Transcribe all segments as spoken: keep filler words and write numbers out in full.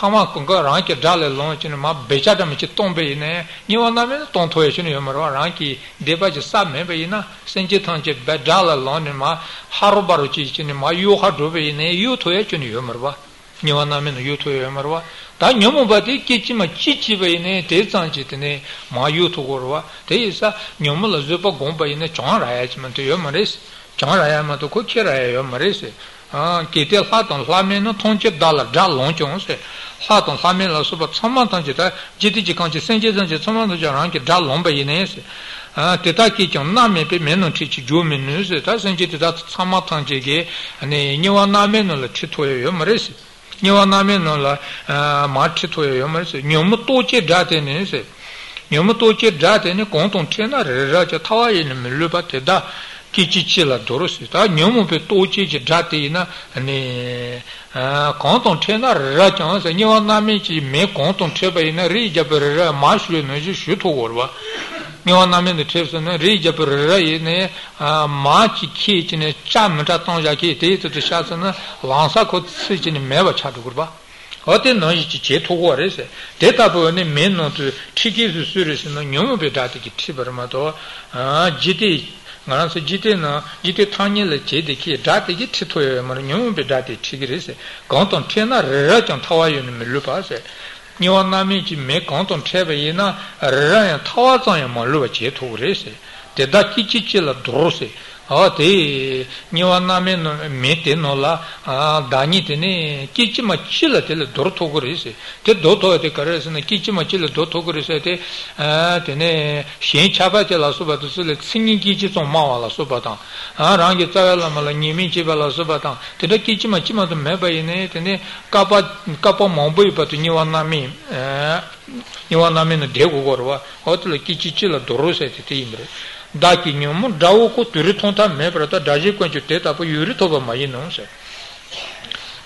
Sama Kunga Ranki Dale Lonchin, Ma Bejadamichi Tombeine, Niwanam Tontoation Yomara Ranki, Devaji Samina, Senji Tanji Bedala Lonima, Harubaruchichinima, Yuhadubeine, Yutuation Yomarva, Niwanamin Yutu Yomarva, Dan Yomubati Kichima Chichivene, Tezanchitine, Ma Yutu Gorwa, Teza, Nyomula Zuba Gomba in a Chanrayachman to Yomaris, Chanrayama to Kuchira Yomarisi. Kitty Hatton Lamino Tonchip Dollar, Jalonchon, Hatton Lamina Super Samantanjita, G T G Conchi Senges and Saman Jaranki, Jalomba Ines, Titaki Nami Pimeno Chichi Jumin News, it has in Gita Samatanjige, and a new anaminola Chitoyo Maris, new anaminola Marchitoyo Maris, Numutoche Jatin, Numutoche Jatin, Conton Chena, Raja Tawa in Lubateda. Chilla Dorosita, Numu Tochi Jatina, and Conton Tena Rajans, and you are Namichi may Conton Treba in a Rijapera, Marshal Energy shoot over. You are Namin the Trips and a Rijapera in a Marchi kitchen, a Chamatatonjaki, Tato de Shasana, Lansako Sitchin, Meva Chaturba. What in Nojichi to war is it? Data Boni may not tricky the series in the Numu Datiki Tibermato, G T. Nancy Gitina, Git Tanya Chidiki, Dati Chitoy, Marinu, Bedati Chigris, Gonton Chena, Rajan Tawayan Milupas, Niwanamichi, make Gonton Treveina, Rayan Tawazan Malua Chetu Rese, the Daki Chichilla Drosi, or the Niwanamin Metinola, Danitini, Kichimachilla till Dortogorisi, the Doto de Cares and the Kichimachilla Dotogorisate, Tene, Shin Chabatella Subatu, singing Kichis on Mawala Subatan, Rangitala Malanimichi Vala Subatan, the Kichimachima the Meba in it, and Kapa Mombu, but Niwanami, Niwanamin Devogorwa, or the Kichichilla Dorosate Timbre. Daki Numu, Dauko, Turitonta, Mebrata, Daji, quench it up, Uritova Mayinos.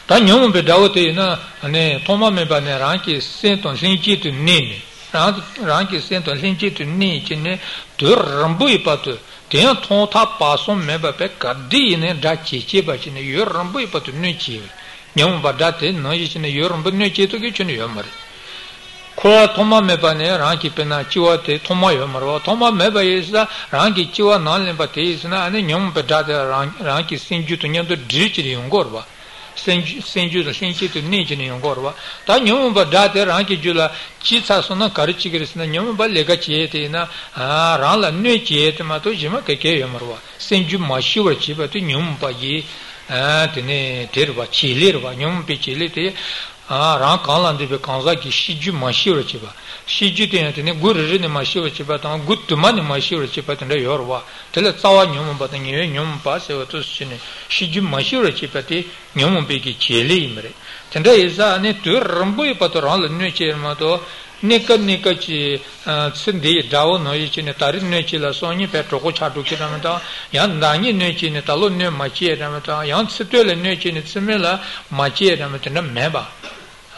Tanum Bedautina, and Toma Mebaneranki sent on Sinchi to Nini. Ranki sent on Sinchi to Nichine, Turambuipatu, Ten Tonta Passum Mebapeca, Dine, Dachi, Chibachin, Urambuipa to Nichi. Numbadate, Nojitin, Urambunichi to Kitchen Yummer. Toma Mebane, Ranki Pena, Chiwate, Toma Yomaro, Toma Meba is the Ranki Chiwa, Nan Batisna, and the Yom Pedata Ranki Sinju to Nyan to Drichi Yungorba, Sinju to Sinchi to Nijin Yungorba, Tan Yom Badate, Ranki Jula, Chisasuna, Karchigris, and Yom Balegachetina, Rala Nuchietma to Jimaka Yomorva, Sinju Mashua Chiba to Yumpaji, and Tirva, Chilirva, Yumpichiliti. Rankalan de Kanzaki, Shiju Mashirachiba. Shiju and good Rin Mashirachiba, good to money Mashirachiba and the Yorwa. Tell a Sawa Num, but a new Passo to Sine. Shiju Mashirachipati, Numbiki Chilimre. Today is a net to Rambu, but around the new Chirmato, Nika Nikachi, Sindi, Dao, Noichin, Tarin, Nuchila, Sony, Petrococha, Dukiramata, Yan Dani, Nuchin, Talon, Machi, Ramata, Yan Situl, Nuchin, similar, Machi, Ramatana Meba.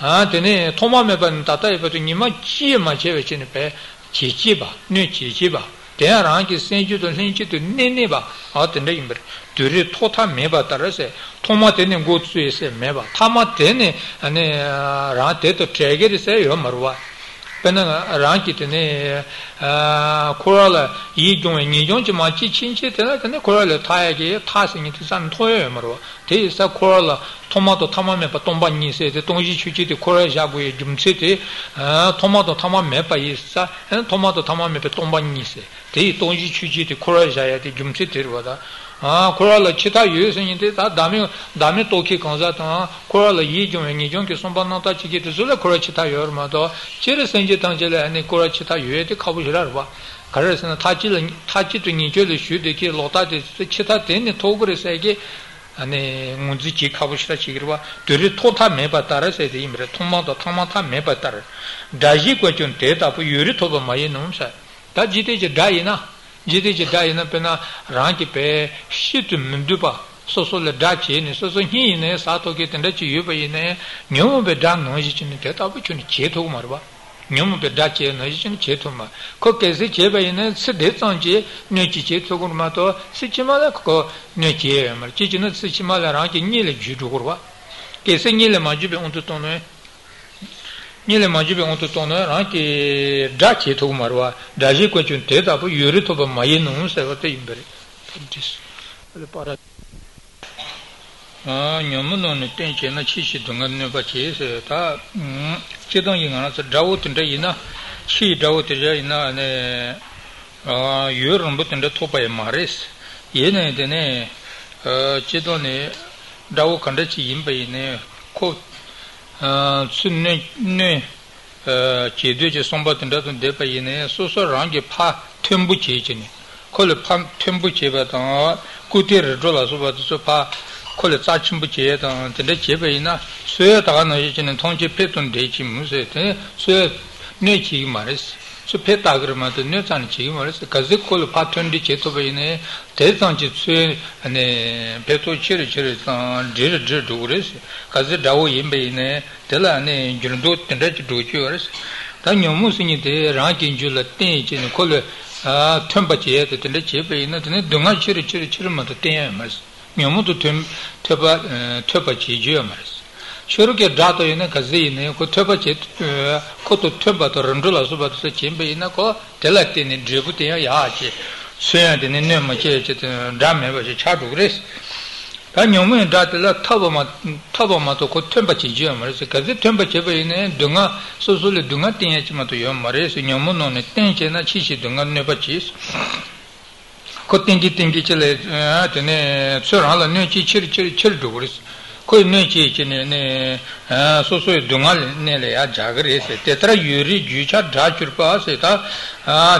Ah, then Toma Meban Tata, but you might cheer my chevich in a pair, Chichiba, New Chichiba. There are Anki sent you to Linchi to Nineva, out in the Imber. To read Tota Meba Tarese, Toma Tene go to his Meba, Tama Tene, and a rate to Tragedy say Yomarwa. Pena Ranki Tene Corala, Yigon, Yigonchi, Machi, Chinchi, and the Corala Tiagi, tossing into San Toyamaro. There is a Corala. Tomato Tamame Patombani says the Tonji Chuchi, the Korajabu, Jum City, Tomato Tamame Paisa, and Tomato Tamame Patombani say. They Tonji Chuchi, the Korajaya, the Jum City, rather. Ah, Korala Chita using it, Dami, Dami Toki Konzata, Korala Yijum and Yijunki, Sombanata Chiki, Zula Korachita Yormato, Cheris and Jitangela and Korachita Yue, the Kabujarwa. Caress and Tachi to Nijoli shoot the kid Lotati, Chita, then Togris again. Ane Munzichi Kabushita Chigriva, Duritota Mebatara said the Imre, Tomata Tomata Mebatar. Daji question data for Uritoba Mayanumsa. That Jitija Diana, Jitija Diana Pena, Rankipe, Shitum Duba, Soso Dachi, and Soso Hine, Sato Git and Dachi Yuba in a new bedan noisy in the data which in Cheto Marva. Nyum Bedachi and Nojin Chetuma. Cockezi Cheba in a Sedesonji, Nuchichetogurmato, Sichimalaco, Nuchia, Chichin, Sichimala Ranki, Nile Judurva. Kese Nile Majibe on to Tone. Nile mangi be unto tono ran ki dachi to marwa daji ko chun te da bu yuri to ba mayinu se ko te imbere dis le para ah nyamu no ne ten che na chi chi dunga ne ba che se ta che dong yin na sa dawo tin de ina chi dawo te ja ina ne ah yuri mbu tin de to pa mares ye ne de ne che do ne dawo kan de chi imbe ne ko Sunne Cheduce Sombat and Dutton Depayne, so so rangi pa tembu chechene. Call a pump tembu chebat, Kutir Drolas over the sopa, call a tachimbuchet and the chebaina, Sue Taganajin and Tonche Petun Dechi Muset, Sue Nechi Maris, Sue Petagramma, the Nutan Chimaris, Kazuko Patun de Chetovine, Tetanchitsu and Peto Chirichitan, Dirigir Duris. Kaze dawo yimbe ne tela ne jurdo tendet dochiors ta nyomu singi de rankin jula ten chin kol a thamba che de tendet chebe ne de dunga chiri chiri chirma de ten mas nyomu to tem thaba thaba chi je mas shuru ke dato ne kaze ne ko thaba che ko to thaba to randula so ba to chimbe ne ko tela ten drebu te ya che sya de ne ma che che dame ba che chadu gres Tanyum that la Tabama Tabamato Tembachi Jamaris, Kazi Tembache Dunga, Susuli Dunga Tinchmato Yomaris, Nyamuno Tenchena Chichi Dunga Nebachis, Kotingi Tingichele Atene Surala Nuchi Chirchir Childuris, Ko Nuchi Susu Dungal Nele Jagres, Tetra Yuri Jucha Dachurpa Seta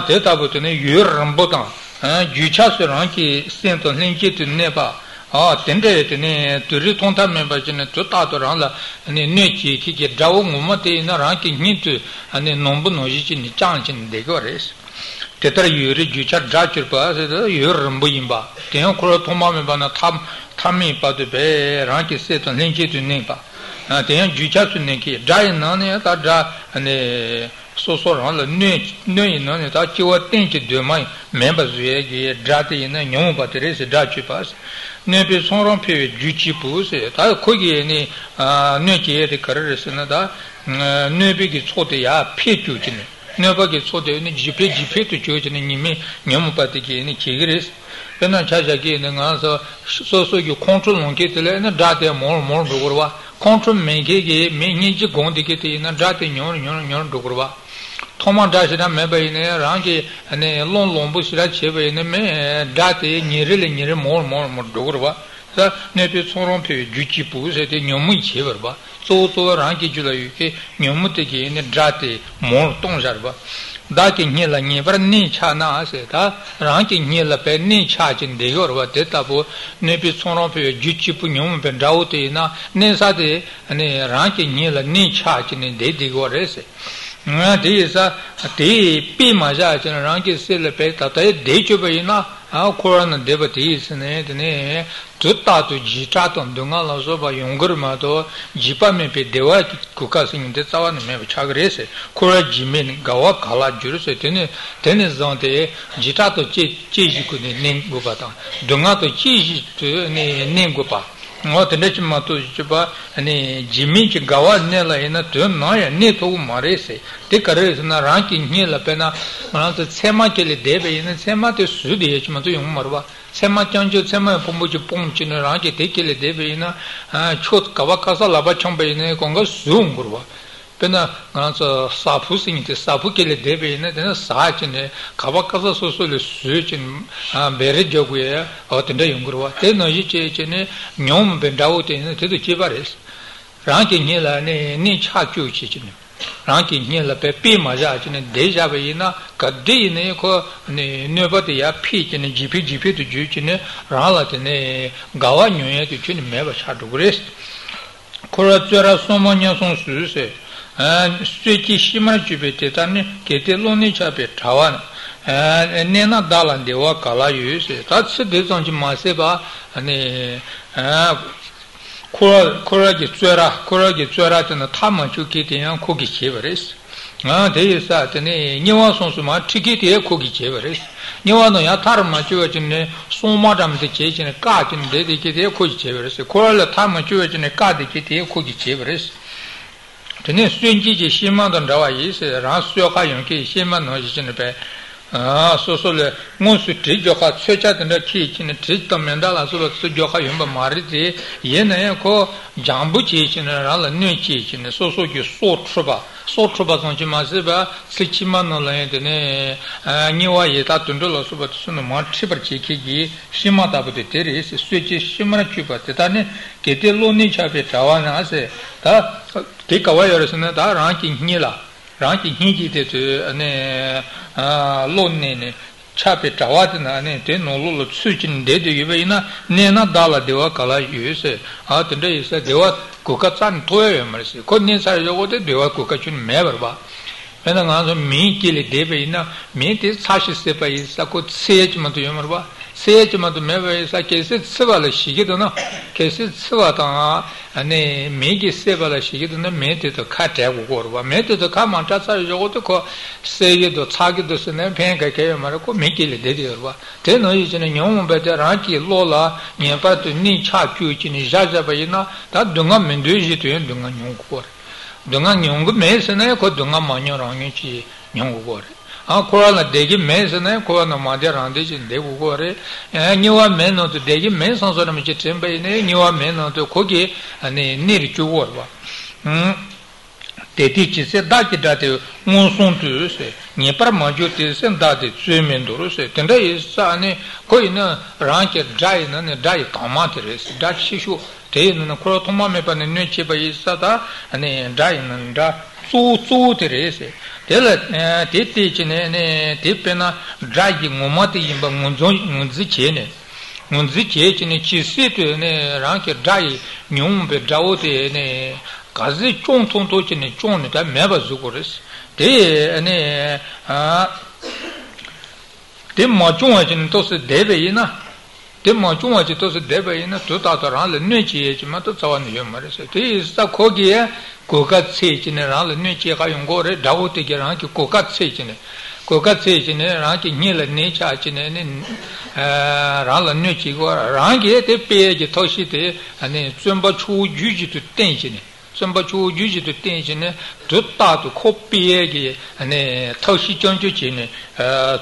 Teta Butane Yurambotan, Jucha Suranki Sent on Linki to Neba. Ah, tende tene turi tonta member jene tota torala ne neki ki dawo momote na ranki nitu ane nombu noji ni chanchin de gores tetra yuri jucha dachur pa se yurmbu imba ten kro toma member na tam tami pa de be ranki se to nenki tu ne pa ten jucha tu ne ki dai na ne ta da ane so so ran la ne ne na ne ta chiwa tenchi de mai member zue ge drati na nyomu pa tere se dachu pa Nepi son rompe juci puse, ta kogi ne neki de carresena da nebi ki sote ya petucine. Neba ki sote ne jipe jipe to chojine nimi nyamu patiki ne chigres. Bena chaja ki ne ngaso so so ki control monketele ne date mor mor dogorwa. Control menge ge menji gondikete ne date nyor nyor nyor dogorwa. Toma dashina meba ine rangi ane lon lon bu sira chebe ine me date nirele nire mor mor mor dogurwa sa nepe soron pe juchi pu se te nyomu cheber ba so so rangi jula yuke nyomu te ki ine date mor tongjar ba date nyela nyebar ni cha na se ta rangi nyela pe ni cha chin de yorwa te tapo nepe soron pe juchi pu nyomu pe dawo te na ne sa te ane rangi nyela ni cha chin de de gore se nga de sa de pi ma ja chen rang ki se le pe ta de de chu be na a koran de ba ti se ne de ne tu ta tu ji ta ton dung la so ba yong gur ma to ji pa me pe de wa ku ka sin de sa wa ne me cha gre se kora ji me ga wa khala jur se de ne de ne zon de ji ta to chi chi ji ku ne ne go ba ta dung to chi ji tu ne ne go pa ngo de ne chi ma to ji ba ane jimi ki gawa ne la ina tu na ya ne to mare se te kare na ranki ne la pena na to sema ke le de be ina sema te su de chma to yum marwa sema chanjo sema pombo ji pomchi na ranki te ke le de be ina chot kawa kasa laba chombe ina konga zoom gurwa pena na to sapu sin te sapu ke le de be ina de sa chine kawa kasa so so le su chin bere jogu ya otende yum gurwa te no ji che chine nyom be dawo te ina te to che bares Ranki nila ne ne cha chu chichin. Ranki nila pe pi ma ja chin deja be na kaddi ne ko ne ne bati ya pi chin jipi jipi tu ju chin rala ne gawa nyoe tu chin me ba cha du gres. Koratura somonya son su se. Su chi shimar chu be te tan ne kete lo ne cha pe thawan. Ne na dalan de wa kala yu se. Tat se de zon chi ma se ba ne Kura kura ki tsura kura ki tsura tena tama chuki tena kogi chevares. Ah, dey sa tena niwa sonsu ma chiki tena kogi chevares. Niwa no ya tarma chuva tena soma dam te che tena ka tena dey dey tena kogi chevares. Kura la tama chuva tena ka dey tena kogi chevares. tene sunji ji shima don rawa yi se ran suo ka yong ki shima no ji ne pe ah so so le mon su tri jo ka che cha de ki chi ne tri to men da la so so jo ka yong ba mari ji ye ne ko jambu chi chi ne ra la ne chi chi ne so so ki so tru ba so tru ba zon ji ma se ba si chi ma no la de ne ni wa ye ta tun do lo so ba su no ma tri par chi ki ji shima da bu de re se su ji shima ra chi ba te ta ne ke te lo ni cha pe ta wa na se ta te kawa yoresne da ranking nila ranking hiji te ne lonne ne chape tawat na ne te no lo tsujin de de yebina ne na dala dewa kala yese a te de se dewa kokatsan toye merse konne sa yogo de dewa kokachun mever ba mena na so mi kile debina mi te sashi se pa isa ko sej matu yomer ba sej matu meve sa kese tswala shigedo na kese tswata ane megi sevala shigedo na mete to kate gorwa mete to kama tsa yogoto ko segedo tsagedo se ne penka ke mara ko mekile dedirwa te no yijine nyom bete ranki lola nyepa to ni cha kyu chini jaja bayina ta dunga mendeji to dunga nyong kor dunga nyong me se ne ko dunga manyo rangi chi nyong kor 아 코로나 대기 매스네 코로나 마데란데진 대고거래 니와 맨노도 대기 매선서는 제 템베이네 니와 맨노도 거기 아니 니르 주고와 음 대티치세 다기다데 몬손투세 니퍼마조티세 다데 츠멘도르세 근데 이사네 거기는 랑케 자이는 자이 토마테스 다치슈 대는 코로토마메바네 뉘치바 이사다 아니 자이는 다 소소테레세 tel tete chine ne tepena dragi ngomate yimba ngonzon ngonzi chene ngonzi chene chisite ne ranke dai nyombe daote ne gazi chongton to chine chone da meba zukores de ne a de majong chine to se debe ina de majong chine to se debe ina to ta ran le ne chi chi ma to zawan yomare se de sta kogie कोकत सेचने राल ने चेका यंगोरे दावते के रां की कोकत सेचने कोकत सेचने रां की नील ने चाचने ने राल ने चीगो रां के ते पेज तोसी ते ने चंबा छु जुजी तो टेंचने चंबा छु जुजी तो टेंचने दुता तो कॉपी के ने तोसी चंजु चीने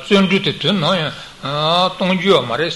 चंजु ते तो न तोंजु मारेस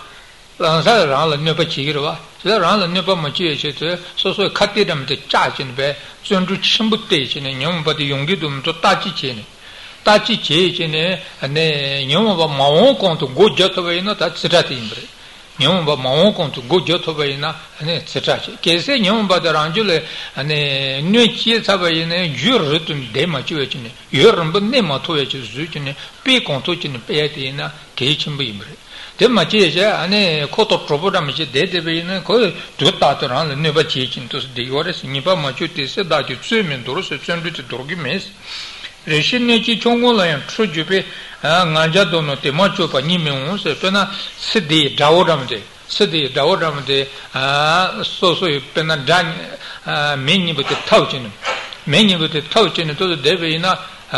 랑사 라는 녀바치기르와 저 라는 녀바마치에체테 소소 카티담데 짜진베 쫀두 침부테이치니 녀모바데 용기도음도 따치치니 ताची चेचे ने अने न्यों बा माओं को तो गोजत हुए ना तात सटाती इम्रे न्यों बा माओं को तो गोजत हुए ना अने सटाचे कैसे न्यों बा दरांजुले अने न्योंची सब इने जुर तुम दे मचुए चने योर रंब ने मातुए चु चने पे कोंतो चने पे आती ना केचम भी इम्रे ते मचे जे अने कोतो प्रोबोडम जे दे दे भी ने को दुता तरान ने बा चेचिन तो दे योरे सिनिबा मचुते से दाचु चमें दोरो से चंदुते दोरगी मेस रेशिनेची चोंगोलाय छुजुपे गांजा दोनो ते मचोपा निमेउ से पेना सिदे दाओडमदे सिदे दाओडमदे आ सोसो पेना दान मेनिबते थाउचिन मेनिबते थाउचिन तो देबेना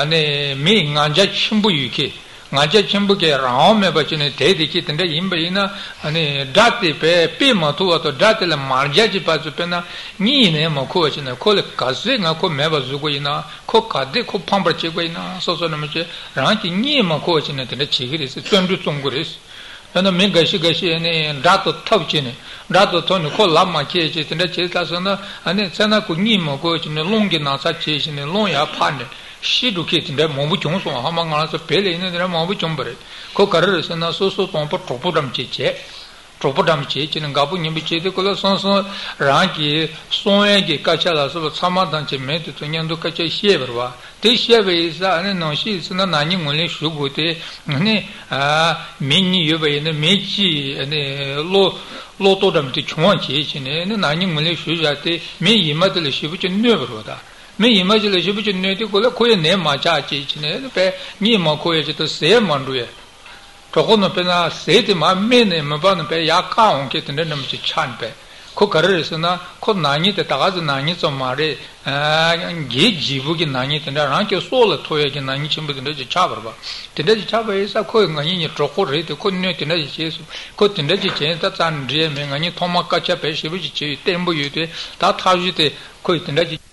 अने मे गांजा छिंबु युके गांजा छिंबु के राव में बचने थे दिखी तंदे इमबेना अने दाते पे पे मतो तो दाते ल मारजा जी पास पेना नी ने मको चने कोले कासे ना को मेबा जुगोइना 코카데 코팜버치고 있나 소소놈이지 라기 니 먹고 있는 데 지그리스 쫀두 쫑그리스 나나 맹가시 가시네 라도 탑치네 라도 토니 콜라마케 있는데 제다서나 아니 세나고 니 먹고 있는 롱게 나사 제시네 롱야 파네 시두케 있는데 몸부 종소 하망가서 벨에 있는데 몸부 종버레 코 거르스나 소소 톰포 토포담 제제 토포담 제지는 가부 님이 제데 콜라 선선 라기 소에게 까찰아서 사마단체 메트 튼년도 까체 시에버와 대시에베이사 안에 노시스나 나니 몰레 슈고테 네 민니 유베네 메치 네 로로토담티 총원치시네 나니 몰레 슈자테 메 이마들 시부치 뇌버로다 메 이마질 시부치 뇌데 콜라 코에 네 마자치시네 베 니마 코에지도 세만루에 Tokono pena sete ma mene mabano pe yakao che tenendo mi chanpe. Kokarisana ko nani te tagaz nani so mare ge jivu che nani tenda ranke solo toye che nani chimbe tenda je chabarba. Tenda je chabai sa ko ngani ni troko rete ko ne tenda je chesu ko tenda je chenta tan drie me ngani thoma ka cha pe shibu je tembo yute ta thaju te ko tenda je